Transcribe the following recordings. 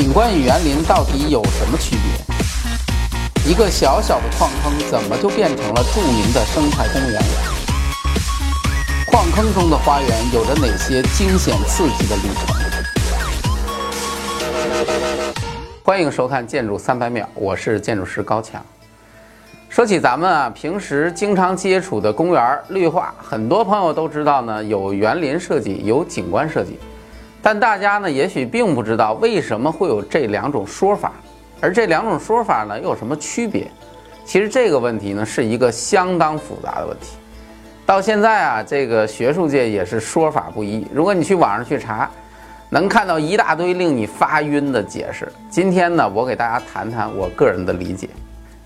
景观与园林到底有什么区别？一个小小的矿坑怎么就变成了著名的生态公园？矿坑中的花园有着哪些惊险刺激的旅程？欢迎收看《建筑300秒》，我是建筑师高强。说起咱们平时经常接触的公园绿化，很多朋友都知道呢，有园林设计，有景观设计。但大家呢，也许并不知道为什么会有这两种说法，而这两种说法呢，又有什么区别？其实这个问题呢，是一个相当复杂的问题。到现在啊，这个学术界也是说法不一。如果你去网上去查，能看到一大堆令你发晕的解释。今天呢，我给大家谈谈我个人的理解。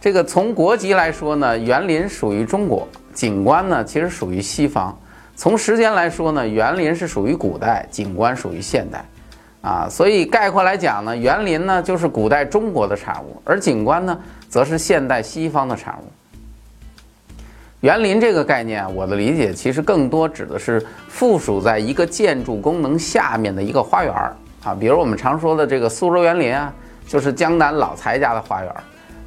这个从国籍来说呢，园林属于中国，景观呢其实属于西方。从时间来说呢，园林是属于古代，景观属于现代，所以概括来讲呢，园林呢就是古代中国的产物，而景观呢则是现代西方的产物。园林这个概念，我的理解其实更多指的是附属在一个建筑功能下面的一个花园比如我们常说的这个苏州园林就是江南老财家的花园；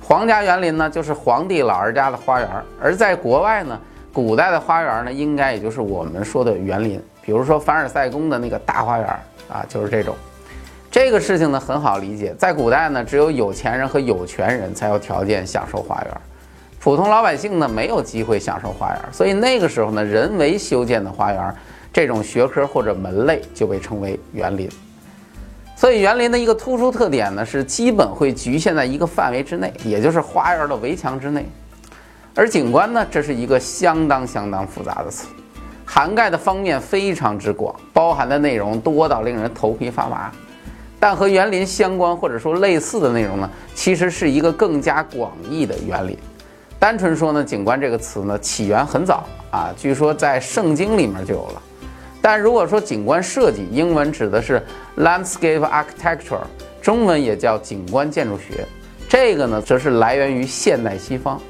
皇家园林呢，就是皇帝老人家的花园；而在国外呢，古代的花园呢，应该也就是我们说的园林，比如说凡尔赛宫的那个大花园就是这种。这个事情呢很好理解，在古代呢，只有有钱人和有权人才有条件享受花园，普通老百姓呢没有机会享受花园，所以那个时候呢，人为修建的花园这种学科或者门类就被称为园林。所以园林的一个突出特点呢，是基本会局限在一个范围之内，也就是花园的围墙之内。而景观呢，这是一个相当复杂的词，涵盖的方面非常之广，包含的内容多到令人头皮发麻。但和园林相关或者说类似的内容呢，其实是一个更加广义的园林。单纯说呢，景观这个词呢起源很早据说在圣经里面就有了。但如果说景观设计，英文指的是 Landscape Architecture， 中文也叫景观建筑学，这个呢则是来源于现代西方。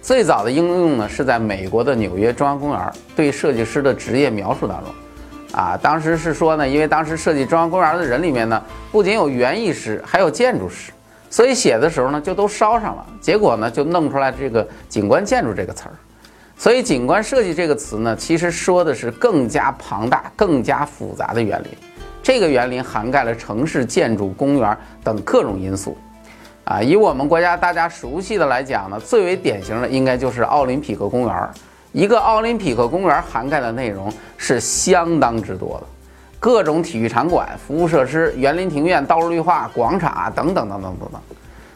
最早的应用呢是在美国的纽约中央公园对设计师的职业描述当中当时是说呢，因为当时设计中央公园的人里面呢，不仅有园艺师还有建筑师，所以写的时候呢就都烧上了，结果呢就弄出来这个景观建筑这个词儿。所以景观设计这个词呢，其实说的是更加庞大更加复杂的园林。这个园林涵盖了城市建筑、公园等各种因素以我们国家大家熟悉的来讲呢，最为典型的应该就是奥林匹克公园。一个奥林匹克公园涵盖的内容是相当之多的，各种体育场馆、服务设施、园林庭院、道路绿化、广场等等。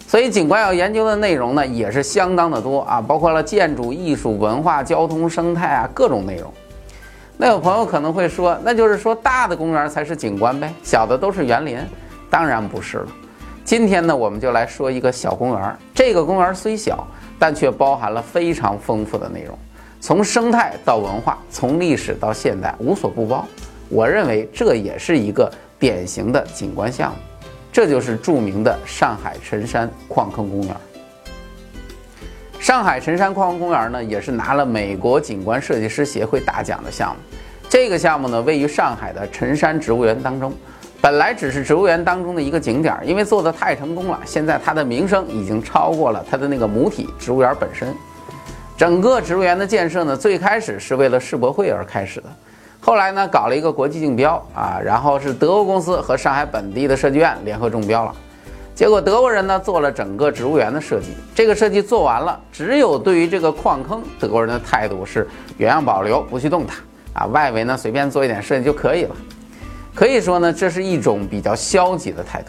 所以景观要研究的内容呢也是相当的多包括了建筑、艺术、文化、交通、生态各种内容。那有朋友可能会说，那就是说大的公园才是景观呗，小的都是园林？当然不是了。今天呢，我们就来说一个小公园。这个公园虽小，但却包含了非常丰富的内容，从生态到文化，从历史到现代，无所不包。我认为这也是一个典型的景观项目，这就是著名的上海辰山矿坑公园。上海辰山矿坑公园呢，也是拿了美国景观设计师协会大奖的项目。这个项目呢，位于上海的辰山植物园当中。本来只是植物园当中的一个景点，因为做得太成功了，现在它的名声已经超过了它的那个母体植物园本身。整个植物园的建设呢，最开始是为了世博会而开始的，后来呢搞了一个国际竞标然后是德国公司和上海本地的设计院联合中标了。结果德国人呢做了整个植物园的设计，这个设计做完了，只有对于这个矿坑，德国人的态度是原样保留，不去动它外围呢随便做一点设计就可以了。可以说呢，这是一种比较消极的态度。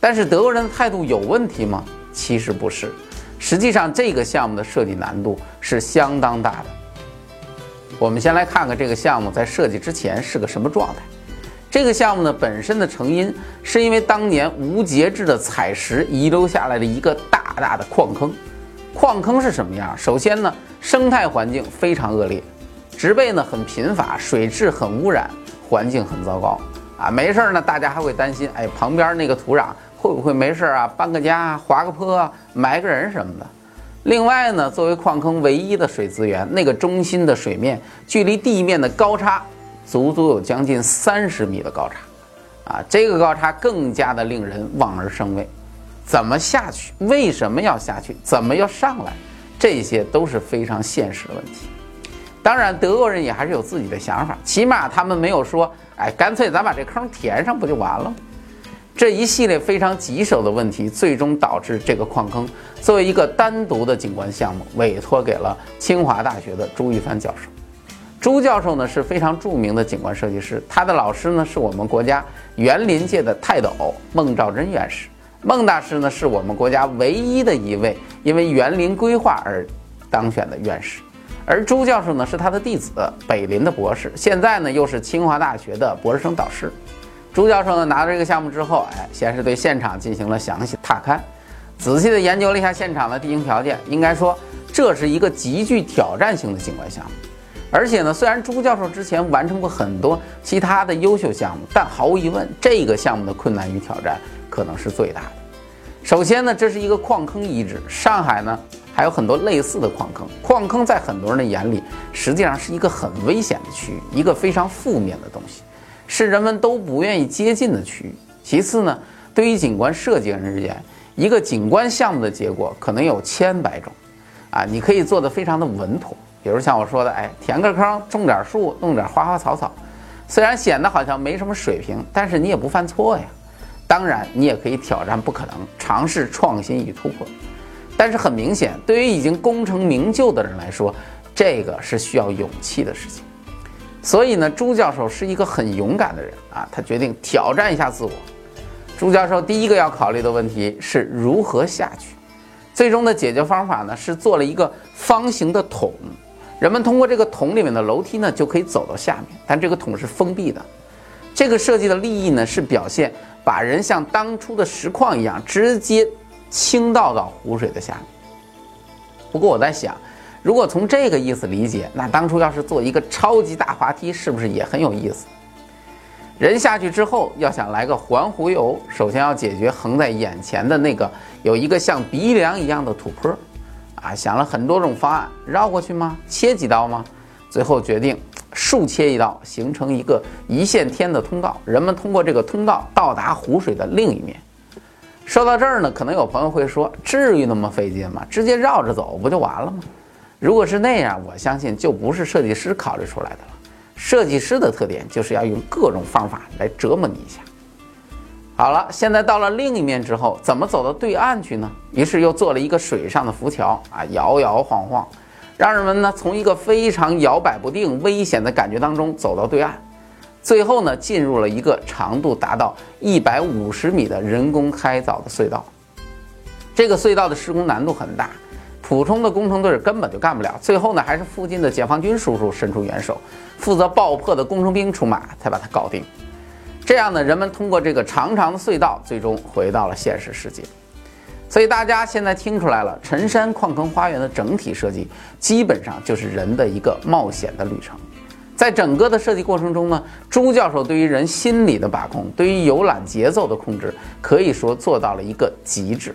但是德国人的态度有问题吗？其实不是，实际上这个项目的设计难度是相当大的。我们先来看看这个项目在设计之前是个什么状态。这个项目呢本身的成因是因为当年无节制的采石遗留下来的一个大的矿坑。矿坑是什么样？首先呢，生态环境非常恶劣，植被呢很贫乏，水质很污染，环境很糟糕没事呢大家还会担心旁边那个土壤会不会没事搬个家、划个坡埋个人什么的。另外呢，作为矿坑唯一的水资源，那个中心的水面距离地面的高差足足有将近30米的高差啊，这个高差更加的令人望而生畏。怎么下去？为什么要下去？怎么要上来？这些都是非常现实的问题。当然，德国人也还是有自己的想法，起码他们没有说，哎，干脆咱把这坑填上不就完了？这一系列非常棘手的问题，最终导致这个矿坑作为一个单独的景观项目，委托给了清华大学的朱玉藩教授。朱教授呢是非常著名的景观设计师，他的老师呢是我们国家园林界的泰斗孟兆珍院士。孟大师呢是我们国家唯一的一位因为园林规划而当选的院士，而朱教授呢是他的弟子，北林的博士，现在呢又是清华大学的博士生导师。朱教授呢拿到这个项目之后，先是对现场进行了详细踏勘，仔细的研究了一下现场的地形条件。应该说这是一个极具挑战性的景观项目，而且呢虽然朱教授之前完成过很多其他的优秀项目，但毫无疑问这个项目的困难与挑战可能是最大的。首先呢，这是一个矿坑遗址，上海呢还有很多类似的矿坑。矿坑在很多人的眼里，实际上是一个很危险的区域，一个非常负面的东西，是人们都不愿意接近的区域。其次呢，对于景观设计人而言，一个景观项目的结果可能有千百种，你可以做得非常的稳妥，比如像我说的，填个坑，种点树，弄点花花草草，虽然显得好像没什么水平，但是你也不犯错呀。当然你也可以挑战不可能，尝试创新与突破，但是很明显对于已经功成名就的人来说，这个是需要勇气的事情。所以呢，朱教授是一个很勇敢的人啊，他决定挑战一下自我。朱教授第一个要考虑的问题是如何下去，最终的解决方法呢是做了一个方形的桶，人们通过这个桶里面的楼梯呢就可以走到下面，但这个桶是封闭的。这个设计的立意呢是表现把人像当初的石矿一样直接倾倒到湖水的下面。不过我在想，如果从这个意思理解，那当初要是做一个超级大滑梯是不是也很有意思？人下去之后要想来个环湖游，首先要解决横在眼前的那个有一个像鼻梁一样的土坡想了很多种方案，绕过去吗？切几刀吗？最后决定竖切一道，形成一个一线天的通道，人们通过这个通道到达湖水的另一面。说到这儿呢，可能有朋友会说，至于那么费劲吗？直接绕着走不就完了吗？如果是那样，我相信就不是设计师考虑出来的了。设计师的特点就是要用各种方法来折磨你一下。好了，现在到了另一面之后，怎么走到对岸去呢？于是又做了一个水上的浮桥摇摇晃晃，让人们呢从一个非常摇摆不定危险的感觉当中走到对岸，最后呢进入了一个长度达到150米的人工开凿的隧道。这个隧道的施工难度很大，普通的工程队根本就干不了，最后呢还是附近的解放军叔叔伸出援手，负责爆破的工程兵出马才把它搞定。这样呢，人们通过这个长长的隧道最终回到了现实世界。所以大家现在听出来了，辰山矿坑花园的整体设计基本上就是人的一个冒险的旅程。在整个的设计过程中呢，朱教授对于人心理的把控，对于游览节奏的控制，可以说做到了一个极致。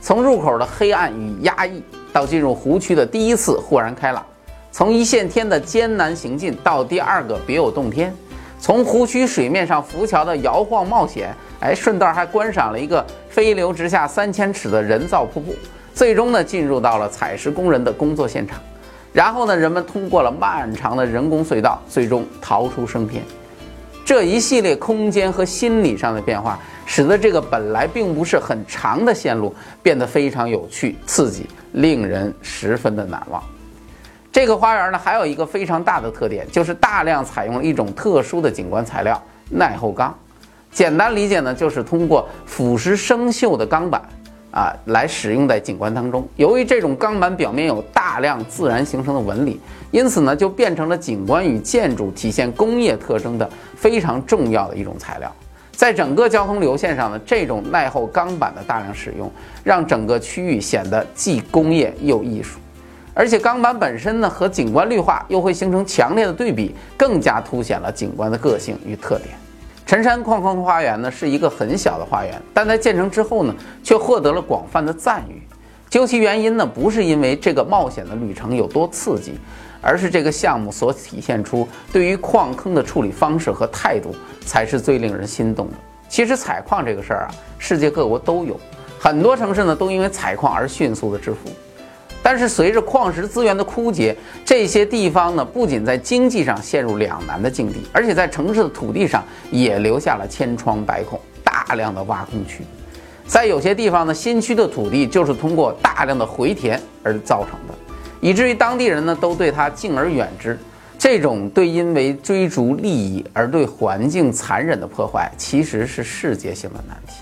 从入口的黑暗与压抑，到进入湖区的第一次豁然开朗，从一线天的艰难行进到第二个别有洞天，从湖区水面上浮桥的摇晃冒险，顺道还观赏了一个飞流直下3000尺的人造瀑布，最终呢进入到了采石工人的工作现场。然后呢，人们通过了漫长的人工隧道，最终逃出升天。这一系列空间和心理上的变化，使得这个本来并不是很长的线路变得非常有趣、刺激，令人十分的难忘。这个花园呢还有一个非常大的特点，就是大量采用了一种特殊的景观材料耐候钢。简单理解呢，就是通过腐蚀生锈的钢板来使用在景观当中。由于这种钢板表面有大量自然形成的纹理，因此呢就变成了景观与建筑体现工业特征的非常重要的一种材料。在整个交通流线上呢，这种耐候钢板的大量使用，让整个区域显得既工业又艺术。而且钢板本身呢和景观绿化又会形成强烈的对比，更加凸显了景观的个性与特点。辰山矿坑花园呢是一个很小的花园，但在建成之后呢却获得了广泛的赞誉。究其原因呢，不是因为这个冒险的旅程有多刺激，而是这个项目所体现出对于矿坑的处理方式和态度才是最令人心动的。其实采矿这个事儿啊，世界各国都有，很多城市呢都因为采矿而迅速的致富。但是随着矿石资源的枯竭，这些地方呢不仅在经济上陷入两难的境地，而且在城市的土地上也留下了千疮百孔，大量的挖空区。在有些地方呢，新区的土地就是通过大量的回填而造成的，以至于当地人呢都对它敬而远之。这种对因为追逐利益而对环境残忍的破坏，其实是世界性的难题。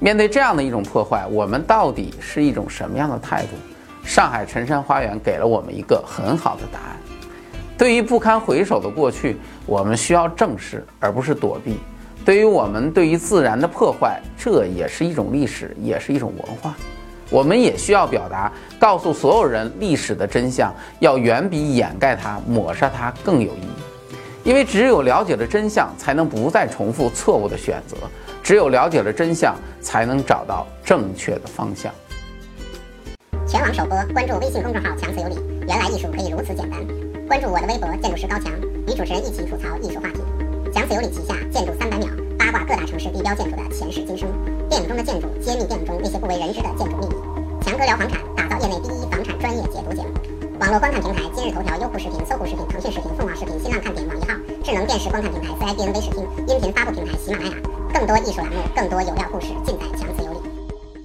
面对这样的一种破坏，我们到底是一种什么样的态度？上海辰山花园给了我们一个很好的答案。对于不堪回首的过去，我们需要正视而不是躲避。对于自然的破坏，这也是一种历史，也是一种文化。我们也需要表达，告诉所有人历史的真相要远比掩盖它、抹杀它更有意义。因为只有了解了真相，才能不再重复错误的选择；只有了解了真相，才能找到正确的方向。全网首播，关注微信公众号“强词有理”，原来艺术可以如此简单。关注我的微博“建筑师高强”，与主持人一起吐槽艺术话题。强词有理旗下建筑300秒，八卦各大城市地标建筑的前世今生，电影中的建筑揭秘电影中那些不为人知的建筑秘密。强哥聊房产，打造业内第一房产专业解读节目。网络观看平台：今日头条、优酷视频、搜狐视频、腾讯视频、凤凰视频、新浪看点、网易号。智能电视观看平台：CIBN 微视听。音频发布平台：喜马拉雅。更多艺术栏目，更多有料故事，尽在强词有理。